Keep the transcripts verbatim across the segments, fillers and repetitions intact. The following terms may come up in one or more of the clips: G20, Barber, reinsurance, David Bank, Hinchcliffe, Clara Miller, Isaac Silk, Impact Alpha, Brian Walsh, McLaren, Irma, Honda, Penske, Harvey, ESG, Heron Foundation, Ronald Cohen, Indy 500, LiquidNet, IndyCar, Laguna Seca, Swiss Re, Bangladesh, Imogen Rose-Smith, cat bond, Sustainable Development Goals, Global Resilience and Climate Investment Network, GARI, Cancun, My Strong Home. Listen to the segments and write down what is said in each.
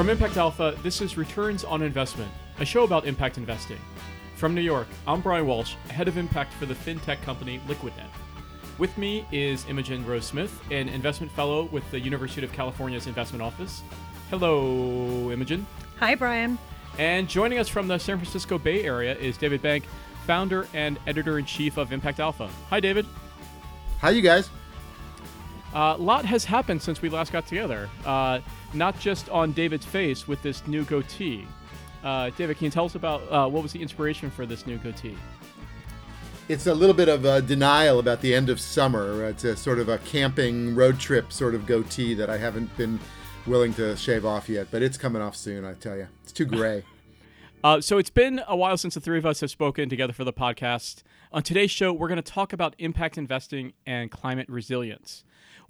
From Impact Alpha, this is Returns on Investment, a show about impact investing. From New York, I'm Brian Walsh, head of impact for the fintech company LiquidNet. With me is Imogen Rose-Smith, an investment fellow with the University of California's Investment Office. Hello, Imogen. Hi, Brian. And joining us from the San Francisco Bay Area is David Bank, founder and editor-in-chief of Impact Alpha. Hi, David. Hi, you guys. A uh, lot has happened since we last got together, uh, not just on David's face with this new goatee. Uh, David, can you tell us about uh, what was the inspiration for this new goatee? It's a little bit of a denial about the end of summer. It's a sort of a camping road trip sort of goatee that I haven't been willing to shave off yet, but it's coming off soon, I tell you. It's too gray. uh, so it's been a while since the three of us have spoken together for the podcast. On today's show, we're going to talk about impact investing and climate resilience.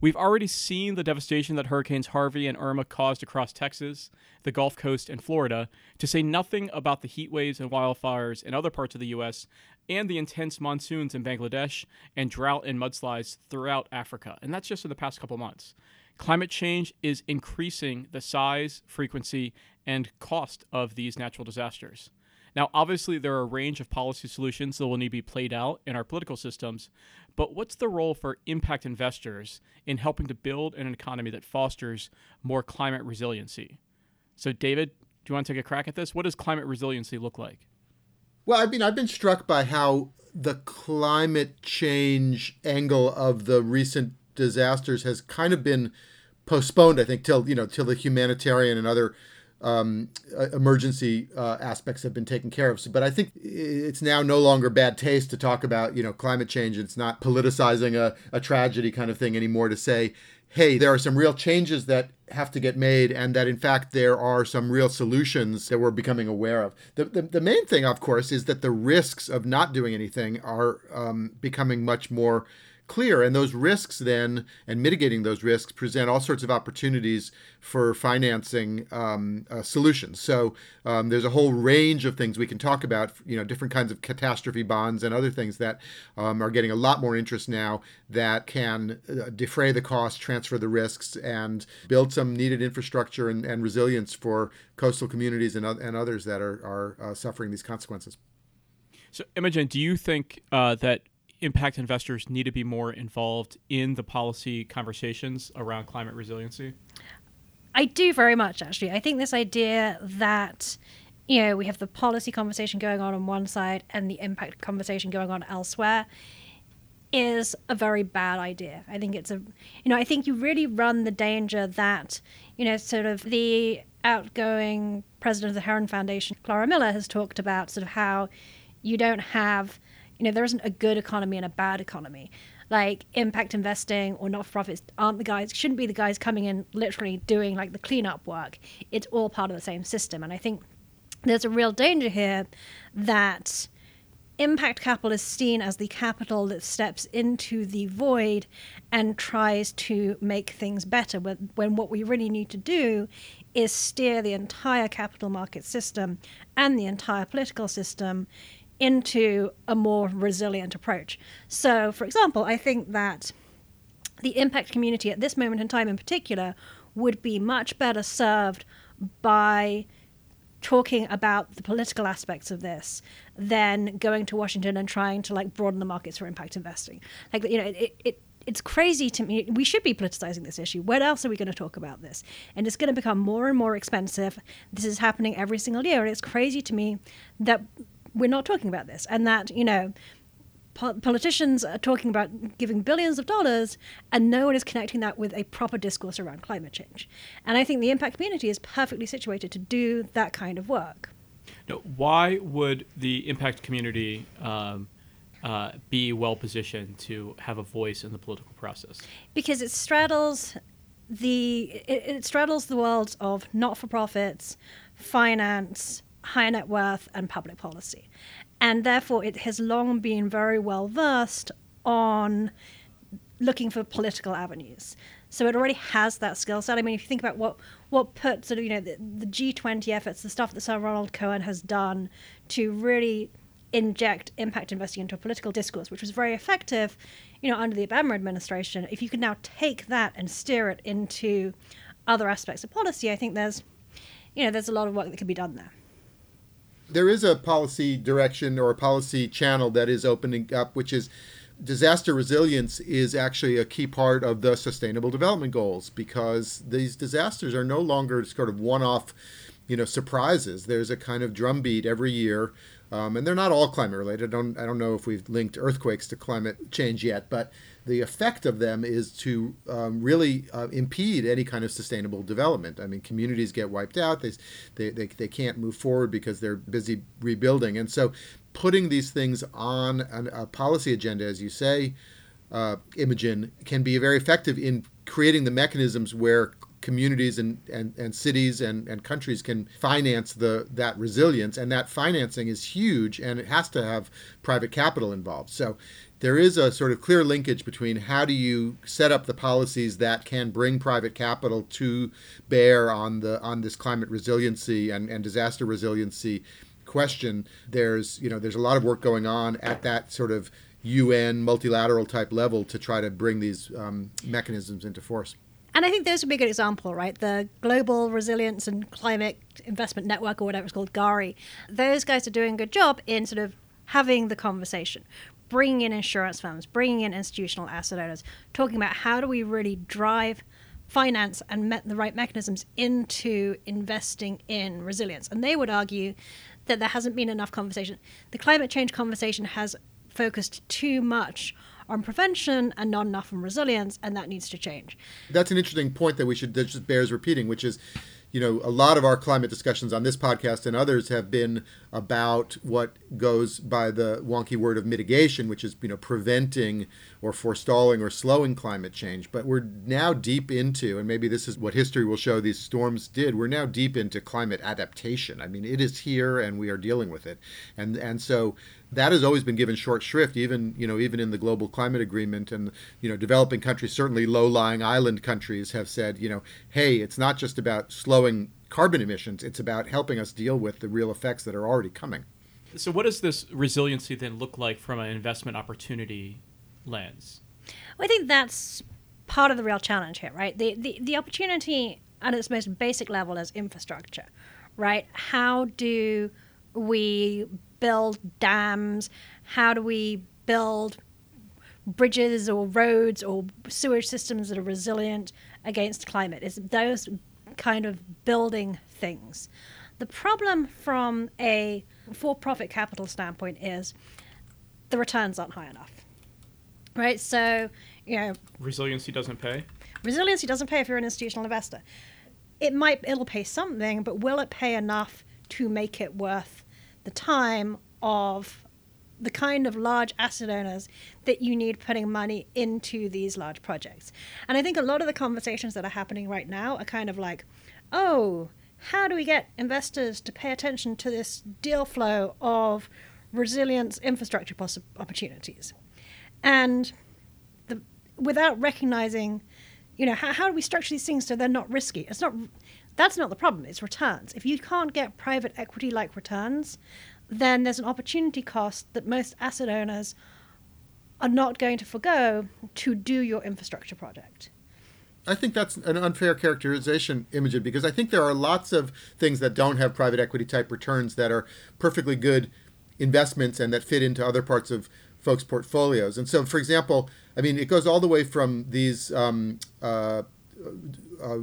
We've already seen the devastation that Hurricanes Harvey and Irma caused across Texas, the Gulf Coast, and Florida, to say nothing about the heat waves and wildfires in other parts of the U S, and the intense monsoons in Bangladesh, and drought and mudslides throughout Africa. And that's just in the past couple months. Climate change is increasing the size, frequency, and cost of these natural disasters. Now, obviously, there are a range of policy solutions that will need to be played out in our political systems, but what's the role for impact investors in helping to build an economy that fosters more climate resiliency? So, David, do you want to take a crack at this? What does climate resiliency look like? Well, I mean, I've been struck by how the climate change angle of the recent disasters has kind of been postponed, I think, till, you know, till the humanitarian and other Um, emergency uh, aspects have been taken care of. So, but I think it's now no longer bad taste to talk about, you know, climate change. It's not politicizing a, a tragedy kind of thing anymore to say, hey, there are some real changes that have to get made and that, in fact, there are some real solutions that we're becoming aware of. The, the, the main thing, of course, is that the risks of not doing anything are um, becoming much more clear. And those risks then, and mitigating those risks, present all sorts of opportunities for financing um, uh, solutions. So um, there's a whole range of things we can talk about, you know, different kinds of catastrophe bonds and other things that um, are getting a lot more interest now that can uh, defray the cost, transfer the risks, and build some needed infrastructure and, and resilience for coastal communities and, and others that are, are uh, suffering these consequences. So Imogen, do you think uh, that impact investors need to be more involved in the policy conversations around climate resiliency? I do very much, actually. I think this idea that, you know, we have the policy conversation going on on one side and the impact conversation going on elsewhere is a very bad idea. I think it's a, you know, I think you really run the danger that, you know, sort of the outgoing president of the Heron Foundation, Clara Miller, has talked about sort of how you don't have You know, there isn't a good economy and a bad economy. Like, impact investing or not-for-profits aren't the guys, shouldn't be the guys coming in literally doing like the cleanup work. It's all part of the same system. And I think there's a real danger here that impact capital is seen as the capital that steps into the void and tries to make things better, when, when what we really need to do is steer the entire capital market system and the entire political system into a more resilient approach. So, for example, I think that the impact community at this moment in time in particular would be much better served by talking about the political aspects of this than going to Washington and trying to like broaden the markets for impact investing. Like, you know, it, it it's crazy to me. We should be politicizing this issue. What else are we going to talk about this? And it's going to become more and more expensive. This is happening every single year. And it's crazy to me that we're not talking about this, and that, you know, po- politicians are talking about giving billions of dollars and no one is connecting that with a proper discourse around climate change. And I think the impact community is perfectly situated to do that kind of work. Now, why would the impact community um, uh, be well positioned to have a voice in the political process? Because it straddles the, it, it straddles the worlds of not-for-profits, finance, high net worth, and public policy. And therefore, it has long been very well versed on looking for political avenues. So it already has that skill set. I mean, if you think about what what put sort of, you know, the, the G twenty efforts, the stuff that Sir Ronald Cohen has done to really inject impact investing into a political discourse, which was very effective, you know, under the Obama administration, if you could now take that and steer it into other aspects of policy, I think there's you know, there's a lot of work that can be done there. There is a policy direction or a policy channel that is opening up, which is disaster resilience is actually a key part of the Sustainable Development Goals, because these disasters are no longer sort of one-off, you know, surprises. There's a kind of drumbeat every year, um, and they're not all climate related. I don't, I don't know if we've linked earthquakes to climate change yet, but the effect of them is to um, really uh, impede any kind of sustainable development. I mean, communities get wiped out. They, they, they, they can't move forward because they're busy rebuilding. And so putting these things on an, a policy agenda, as you say, uh, Imogen, can be very effective in creating the mechanisms where communities and, and, and cities and, and countries can finance the that resilience. And that financing is huge, and it has to have private capital involved. So there is a sort of clear linkage between how do you set up the policies that can bring private capital to bear on the on this climate resiliency and, and disaster resiliency question. There's, you know, there's a lot of work going on at that sort of U N multilateral type level to try to bring these um, mechanisms into force. And I think those would be a good example, right? The Global Resilience and Climate Investment Network, or whatever it's called, GARI. Those guys are doing a good job in sort of having the conversation, bringing in insurance firms, bringing in institutional asset owners, talking about how do we really drive finance and met the right mechanisms into investing in resilience. And they would argue that there hasn't been enough conversation. The climate change conversation has focused too much on prevention and not enough on resilience, and that needs to change. That's an interesting point that we should, that just bears repeating, which is, you know, a lot of our climate discussions on this podcast and others have been about what goes by the wonky word of mitigation, which is, you know, preventing or forestalling or slowing climate change. But we're now deep into, and maybe this is what history will show these storms did, we're now deep into climate adaptation. I mean, it is here and we are dealing with it. And and so that has always been given short shrift, even, you know, even in the Global Climate Agreement. And, you know, developing countries, certainly low-lying island countries, have said, you know, hey, it's not just about slowing carbon emissions, it's about helping us deal with the real effects that are already coming. So what does this resiliency then look like from an investment opportunity lens? Well, I think that's part of the real challenge here, right? The, the, the opportunity at its most basic level is infrastructure, right? How do we build dams? How do we build bridges or roads or sewage systems that are resilient against climate? It's those kind of building things. The problem from a for-profit capital standpoint is the returns aren't high enough, right? So, you know, resiliency doesn't pay. Resiliency doesn't pay if you're an institutional investor. It might, it'll pay something, but will it pay enough to make it worth the time of the kind of large asset owners that you need putting money into these large projects? And I think a lot of the conversations that are happening right now are kind of like, oh, how do we get investors to pay attention to this deal flow of resilience infrastructure poss- opportunities? And the, without recognizing, you know, how, how do we structure these things so they're not risky? It's not, that's not the problem, it's returns. If you can't get private equity-like returns, then there's an opportunity cost that most asset owners are not going to forgo to do your infrastructure project. I think that's an unfair characterization, Imogen, because I think there are lots of things that don't have private equity type returns that are perfectly good investments and that fit into other parts of folks' portfolios. And so, for example, I mean, it goes all the way from these um, uh, uh,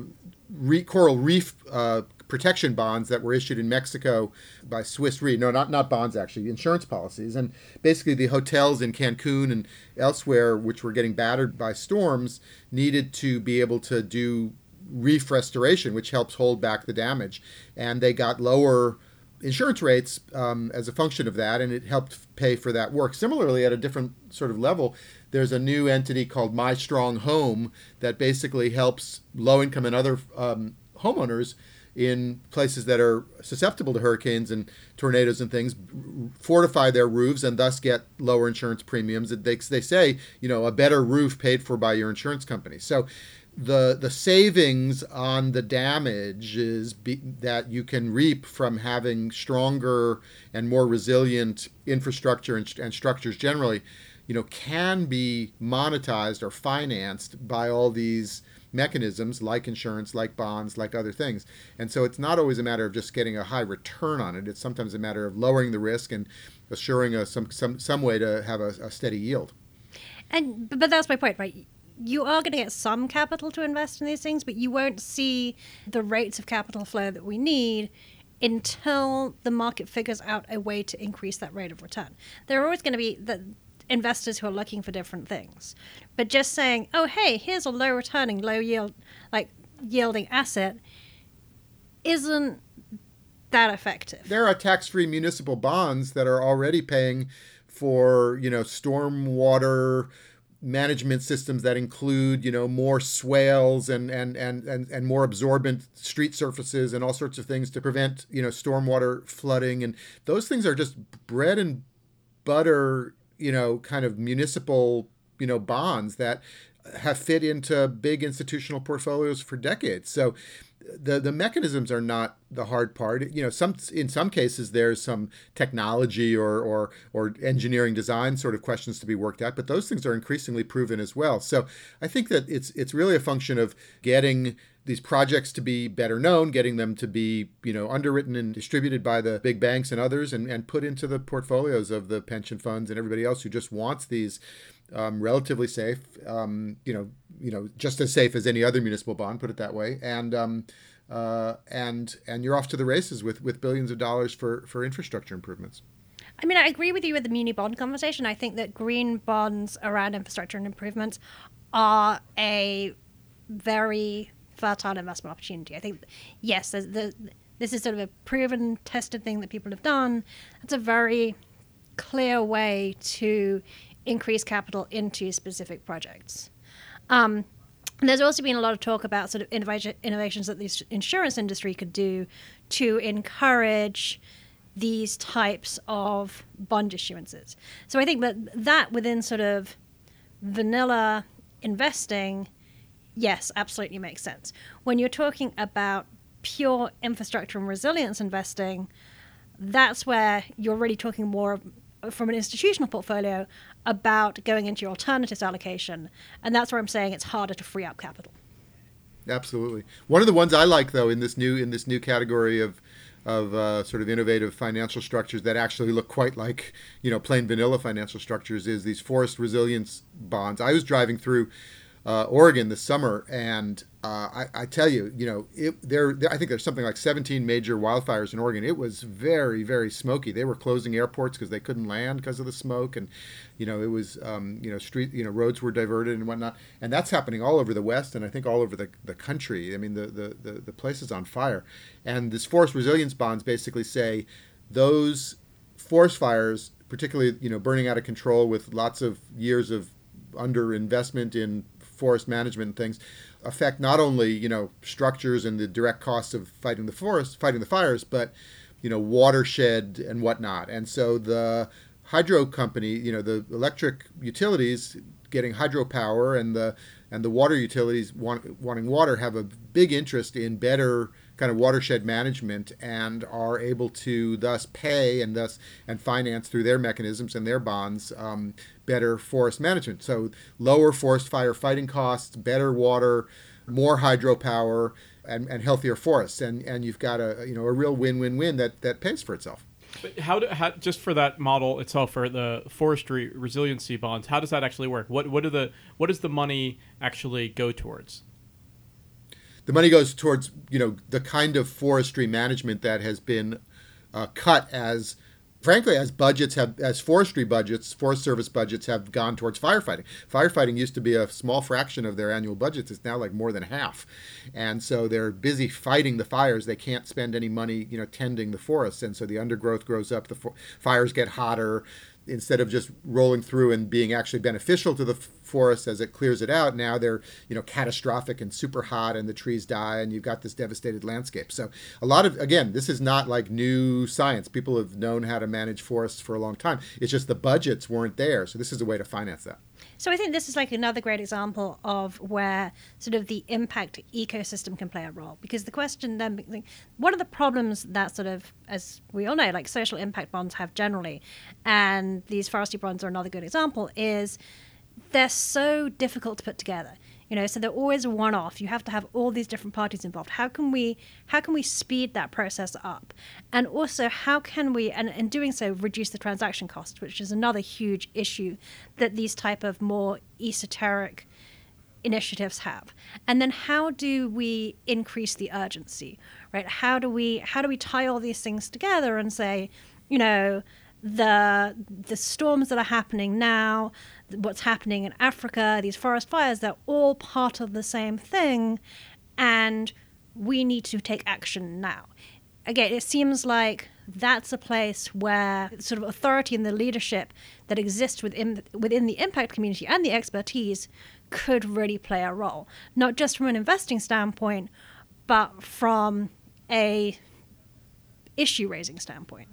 re- coral reef uh protection bonds that were issued in Mexico by Swiss Re. No, not, not bonds, actually, insurance policies. And basically the hotels in Cancun and elsewhere, which were getting battered by storms, needed to be able to do reef restoration, which helps hold back the damage. And they got lower insurance rates um, as a function of that, and it helped pay for that work. Similarly, at a different sort of level, there's a new entity called My Strong Home that basically helps low-income and other um, homeowners in places that are susceptible to hurricanes and tornadoes and things, fortify their roofs and thus get lower insurance premiums. They, they say, you know, a better roof paid for by your insurance company. So the the savings on the damage is be, that you can reap from having stronger and more resilient infrastructure and, and structures generally, you know, can be monetized or financed by all these mechanisms like insurance, like bonds, like other things. And so it's not always a matter of just getting a high return on it. It's sometimes a matter of lowering the risk and assuring us some, some, some way to have a, a steady yield. And but that's my point, right? You are going to get some capital to invest in these things, but you won't see the rates of capital flow that we need until the market figures out a way to increase that rate of return. There are always going to be the investors who are looking for different things. But just saying, oh, hey, here's a low returning, low yield, like yielding asset isn't that effective. There are tax-free municipal bonds that are already paying for, you know, stormwater management systems that include, you know, more swales and and and and and more absorbent street surfaces and all sorts of things to prevent, you know, stormwater flooding. And those things are just bread and butter, you know, kind of municipal, you know, bonds that have fit into big institutional portfolios for decades. So the the mechanisms are not the hard part. You know, some in some cases there's some technology or or or engineering design sort of questions to be worked out, but those things are increasingly proven as well. So I think that it's it's really a function of getting these projects to be better known, getting them to be, you know, underwritten and distributed by the big banks and others, and, and put into the portfolios of the pension funds and everybody else who just wants these um, relatively safe, um, you know, you know, just as safe as any other municipal bond, put it that way. And um, uh, and and you're off to the races with with billions of dollars for for infrastructure improvements. I mean, I agree with you with the muni bond conversation. I think that green bonds around infrastructure and improvements are a very fertile investment opportunity. I think, yes, there's, there's, this is sort of a proven, tested thing that people have done. It's a very clear way to increase capital into specific projects. Um, and there's also been a lot of talk about sort of innovation, innovations that the insurance industry could do to encourage these types of bond issuances. So I think that that within sort of vanilla investing, yes, absolutely makes sense. When you're talking about pure infrastructure and resilience investing, that's where you're really talking more from an institutional portfolio about going into your alternatives allocation. And that's where I'm saying it's harder to free up capital. Absolutely. One of the ones I like, though, in this new in this new category of of uh, sort of innovative financial structures that actually look quite like, you know, plain vanilla financial structures is these forest resilience bonds. I was driving through Uh, Oregon this summer, and uh, I, I tell you, you know, it, there, there. I think there's something like seventeen major wildfires in Oregon. It was very, very smoky. They were closing airports because they couldn't land because of the smoke, and you know, it was, um, you know, street, you know, roads were diverted and whatnot. And that's happening all over the West, and I think all over the, the country. I mean, the the the, the place is on fire, and this forest resilience bonds basically say those forest fires, particularly, you know, burning out of control with lots of years of underinvestment in forest management and things, affect not only, you know, structures and the direct costs of fighting the forest, fighting the fires, but, you know, watershed and whatnot. And so the hydro company, you know, the electric utilities getting hydropower and the and the water utilities want, wanting water have a big interest in better kind of watershed management and are able to thus pay and thus and finance through their mechanisms and their bonds um, better forest management. So lower forest fire fighting costs, better water, more hydropower, and, and healthier forests. And and you've got a you know a real win-win-win that that pays for itself. But how do how, just for that model itself, for the forestry resiliency bonds, how does that actually work? What what do the what does the money actually go towards? The money goes towards, you know, the kind of forestry management that has been uh, cut as, frankly, as budgets have, as forestry budgets, Forest Service budgets have gone towards firefighting. Firefighting used to be a small fraction of their annual budgets. It's now like more than half. And so they're busy fighting the fires. They can't spend any money, you know, tending the forests. And so the undergrowth grows up, the for- fires get hotter. Instead of just rolling through and being actually beneficial to the forest as it clears it out, now they're, you know, catastrophic and super hot and the trees die and you've got this devastated landscape. So a lot of, again, this is not like new science. People have known how to manage forests for a long time. It's just the budgets weren't there. So this is a way to finance that. So I think this is like another great example of where sort of the impact ecosystem can play a role, because the question then, like, what are the problems that sort of, as we all know, like social impact bonds have generally, and these forestry bonds are another good example, is they're so difficult to put together. You know, so they're always one-off. You have to have all these different parties involved. How can we how can we speed that process up? And also, how can we, and in doing so, reduce the transaction cost, which is another huge issue that these type of more esoteric initiatives have. And then how do we increase the urgency, right? How do we how do we tie all these things together and say, you know, the the storms that are happening now, what's happening in Africa, these forest fires, they're all part of the same thing, and we need to take action now. Again, it seems like that's a place where sort of authority and the leadership that exists within within the impact community and the expertise could really play a role, not just from an investing standpoint, but from a issue-raising standpoint.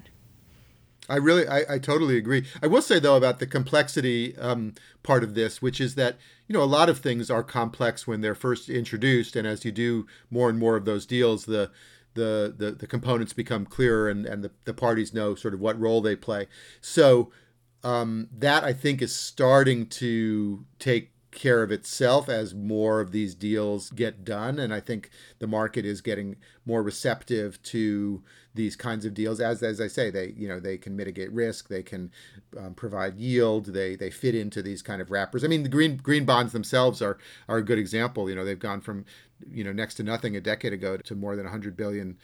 I really, I, I totally agree. I will say, though, about the complexity um, part of this, which is that, you know, a lot of things are complex when they're first introduced. And as you do more and more of those deals, the the the, the components become clearer, and, and the, the parties know sort of what role they play. So um, that, I think, is starting to take care of itself as more of these deals get done. And I think the market is getting more receptive to these kinds of deals. As, as I say, they, you know, they can mitigate risk, they can um, provide yield, they, they fit into these kind of wrappers. I mean, the green, green bonds themselves are, are a good example. You know, they've gone from, you know, next to nothing a decade ago to more than one hundred billion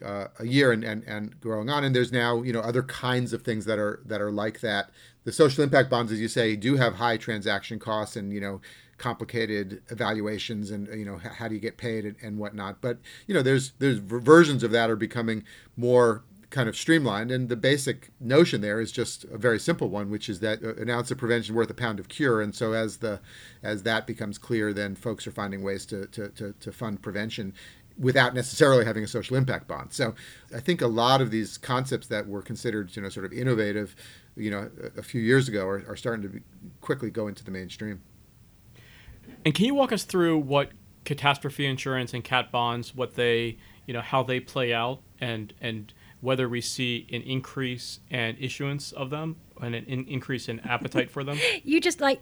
Uh, a year and, and and growing on. And there's now, you know, other kinds of things that are that are like that. The social impact bonds, as you say, do have high transaction costs and, you know, complicated evaluations and, you know, how do you get paid and, and whatnot. But, you know, there's there's versions of that are becoming more kind of streamlined. And the basic notion there is just a very simple one, which is that an ounce of prevention worth a pound of cure. And so as the as that becomes clear, then folks are finding ways to to to, to fund prevention without necessarily having a social impact bond. So I think a lot of these concepts that were considered, you know, sort of innovative, you know, a, a few years ago are, are starting to be, quickly go into the mainstream. And can you walk us through what catastrophe insurance and cat bonds, what they, you know, how they play out, and and whether we see an increase in issuance of them and an in- increase in appetite for them? You just like,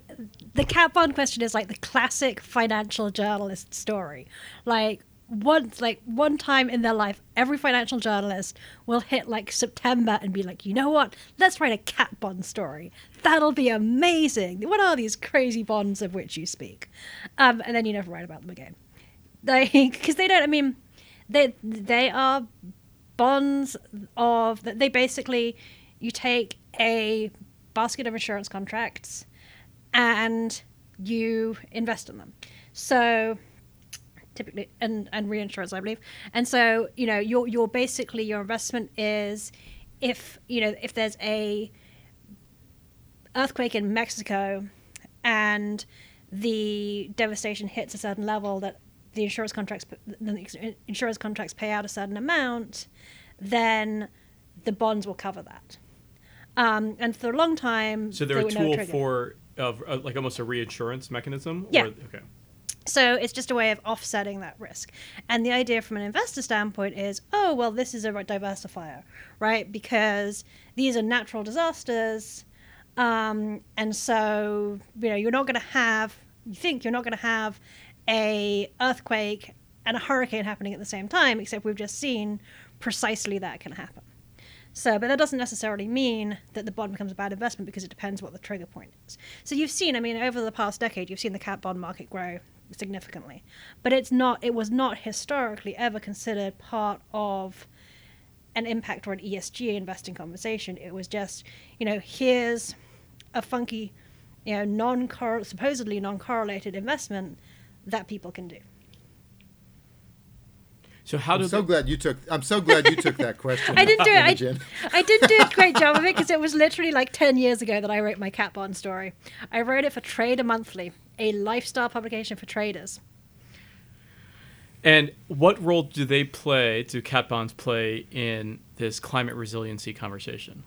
the cat bond question is like the classic financial journalist story. Like, Once, like one time in their life, every financial journalist will hit like September and be like, you know what? Let's write a cat bond story. That'll be amazing. What are these crazy bonds of which you speak? Um, and then you never write about them again. Like, because they don't, I mean, they they are bonds of, they basically, you take a basket of insurance contracts and you invest in them. So typically, and, and reinsurance, I believe. And so, you know, your your basically your investment is, if, you know, if there's a earthquake in Mexico and the devastation hits a certain level that the insurance contracts the insurance contracts pay out a certain amount, then the bonds will cover that. Um, and for a long time, so they're a tool for uh, like almost a reinsurance mechanism. Yeah. Or, okay. So it's just a way of offsetting that risk. And the idea from an investor standpoint is, oh, well, this is a diversifier, right? Because these are natural disasters. Um, and so, you know, you're not going to have, you think you're not going to have a earthquake and a hurricane happening at the same time, except we've just seen precisely that can happen. So, but that doesn't necessarily mean that the bond becomes a bad investment, because it depends what the trigger point is. So you've seen, I mean, over the past decade, you've seen the cat bond market grow significantly, but it's not, it was not historically ever considered part of an impact or an E S G investing conversation. It was just, you know, here's a funky, you know, non-correl- supposedly non-correlated investment that people can do. So how I'm so they... glad you took. I'm so glad you took that question. I didn't do it. I, I didn't do a great job of it, because it was literally like ten years ago that I wrote my cat bond story. I wrote it for Trader Monthly, a lifestyle publication for traders. And what role do they play? Do cat bonds play in this climate resiliency conversation?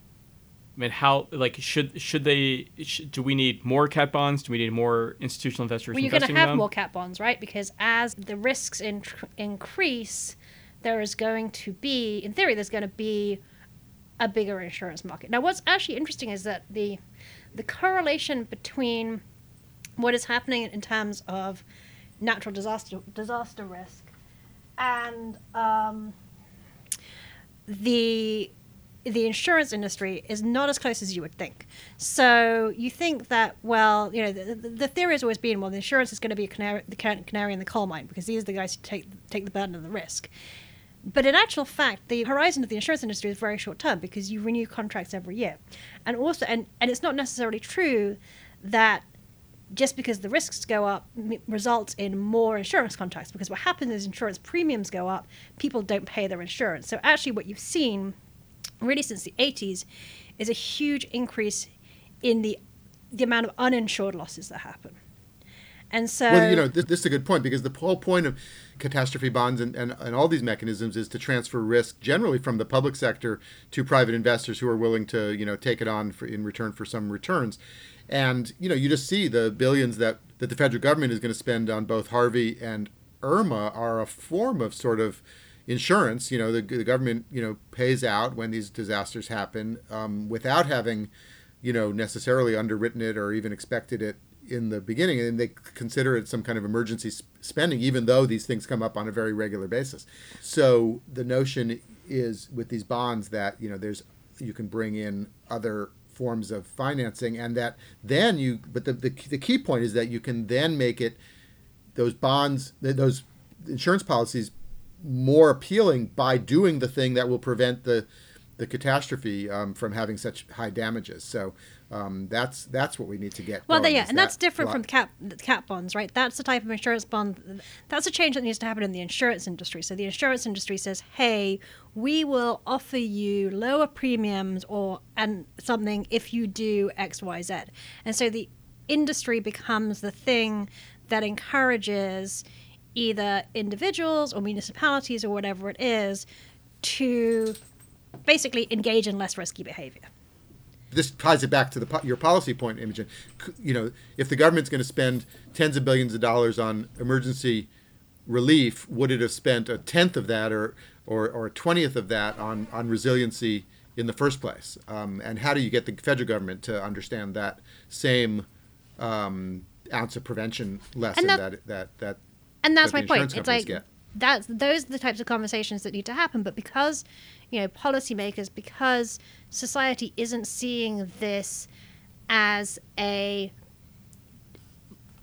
I mean, how, like, should should they? Should, do we need more cat bonds? Do we need more institutional investors? Well, you're going to have more cat bonds, right? Because as the risks in, increase, there is going to be, in theory, there's going to be a bigger insurance market. Now, what's actually interesting is that the the correlation between what is happening in terms of natural disaster disaster risk, and um, the the insurance industry is not as close as you would think. So you think that, well, you know, the, the theory has always been, well, the insurance is going to be a canary, the canary in the coal mine, because these are the guys who take take the burden of the risk. But in actual fact, the horizon of the insurance industry is very short term, because you renew contracts every year. And also, and, and it's not necessarily true that just because the risks go up results in more insurance contracts, because what happens is insurance premiums go up, people don't pay their insurance. So actually what you've seen really since the eighties is a huge increase in the the amount of uninsured losses that happen. And so, well, you know, this, this is a good point, because the whole point of catastrophe bonds and, and, and all these mechanisms is to transfer risk generally from the public sector to private investors who are willing to, you know, take it on for, in return for some returns. And, you know, you just see the billions that, that the federal government is going to spend on both Harvey and Irma are a form of sort of insurance. You know, the, the government, you know, pays out when these disasters happen um, without having, you know, necessarily underwritten it or even expected it in the beginning. And they consider it some kind of emergency spending, even though these things come up on a very regular basis. So the notion is with these bonds that, you know, there's, you can bring in other forms of financing, and that then you, but the, the, the key point is that you can then make it, those bonds, those insurance policies more appealing by doing the thing that will prevent the the catastrophe um, from having such high damages. So um, that's that's what we need to get. Well, going, yeah, and that that's different from the cat the cat bonds, right? That's the type of insurance bond. That's a change that needs to happen in the insurance industry. So the insurance industry says, hey, we will offer you lower premiums or and something if you do X, Y, Z. And so the industry becomes the thing that encourages either individuals or municipalities or whatever it is to basically engage in less risky behavior. This ties it back to the, your policy point, Imogen. You know, if the government's going to spend tens of billions of dollars on emergency relief, would it have spent a tenth of that or or, or a twentieth of that on, on resiliency in the first place? Um, and how do you get the federal government to understand that same um, ounce of prevention lesson that that that, that And that's my point. It's like that's, those are the types of conversations that need to happen. But because, you know, policymakers, because society isn't seeing this as a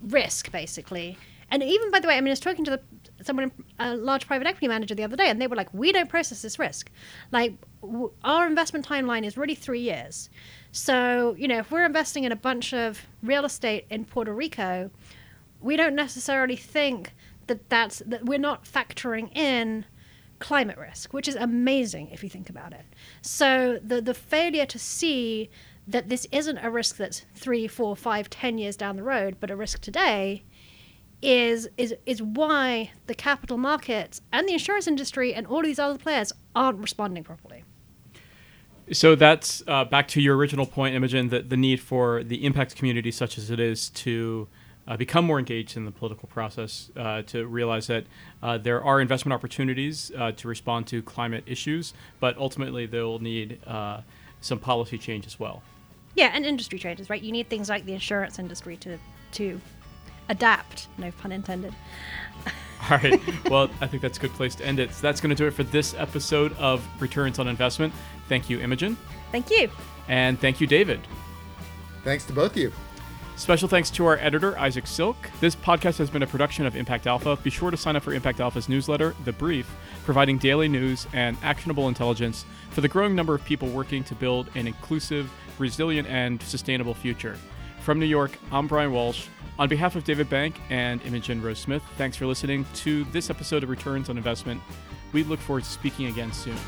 risk, basically. And even, by the way, I mean, I was talking to the, someone, a large private equity manager the other day, and they were like, we don't process this risk. Like, w our investment timeline is really three years. So, you know, if we're investing in a bunch of real estate in Puerto Rico, we don't necessarily think that that's that we're not factoring in climate risk, which is amazing if you think about it. So the the failure to see that this isn't a risk that's three, four, five, ten years down the road, but a risk today, is is is why the capital markets and the insurance industry and all of these other players aren't responding properly. So that's uh, back to your original point, Imogen, that the need for the impact community, such as it is, to Uh, become more engaged in the political process, uh, to realize that uh, there are investment opportunities uh, to respond to climate issues, but ultimately they'll need uh, some policy change as well. Yeah, and industry changes, right? You need things like the insurance industry to, to adapt, no pun intended. All right. Well, I think that's a good place to end it. So that's going to do it for this episode of Returns on Investment. Thank you, Imogen. Thank you. And thank you, David. Thanks to both of you. Special thanks to our editor, Isaac Silk. This podcast has been a production of Impact Alpha. Be sure to sign up for Impact Alpha's newsletter, The Brief, providing daily news and actionable intelligence for the growing number of people working to build an inclusive, resilient, and sustainable future. From New York, I'm Brian Walsh. On behalf of David Bank and Imogen Rose-Smith, thanks for listening to this episode of Returns on Investment. We look forward to speaking again soon.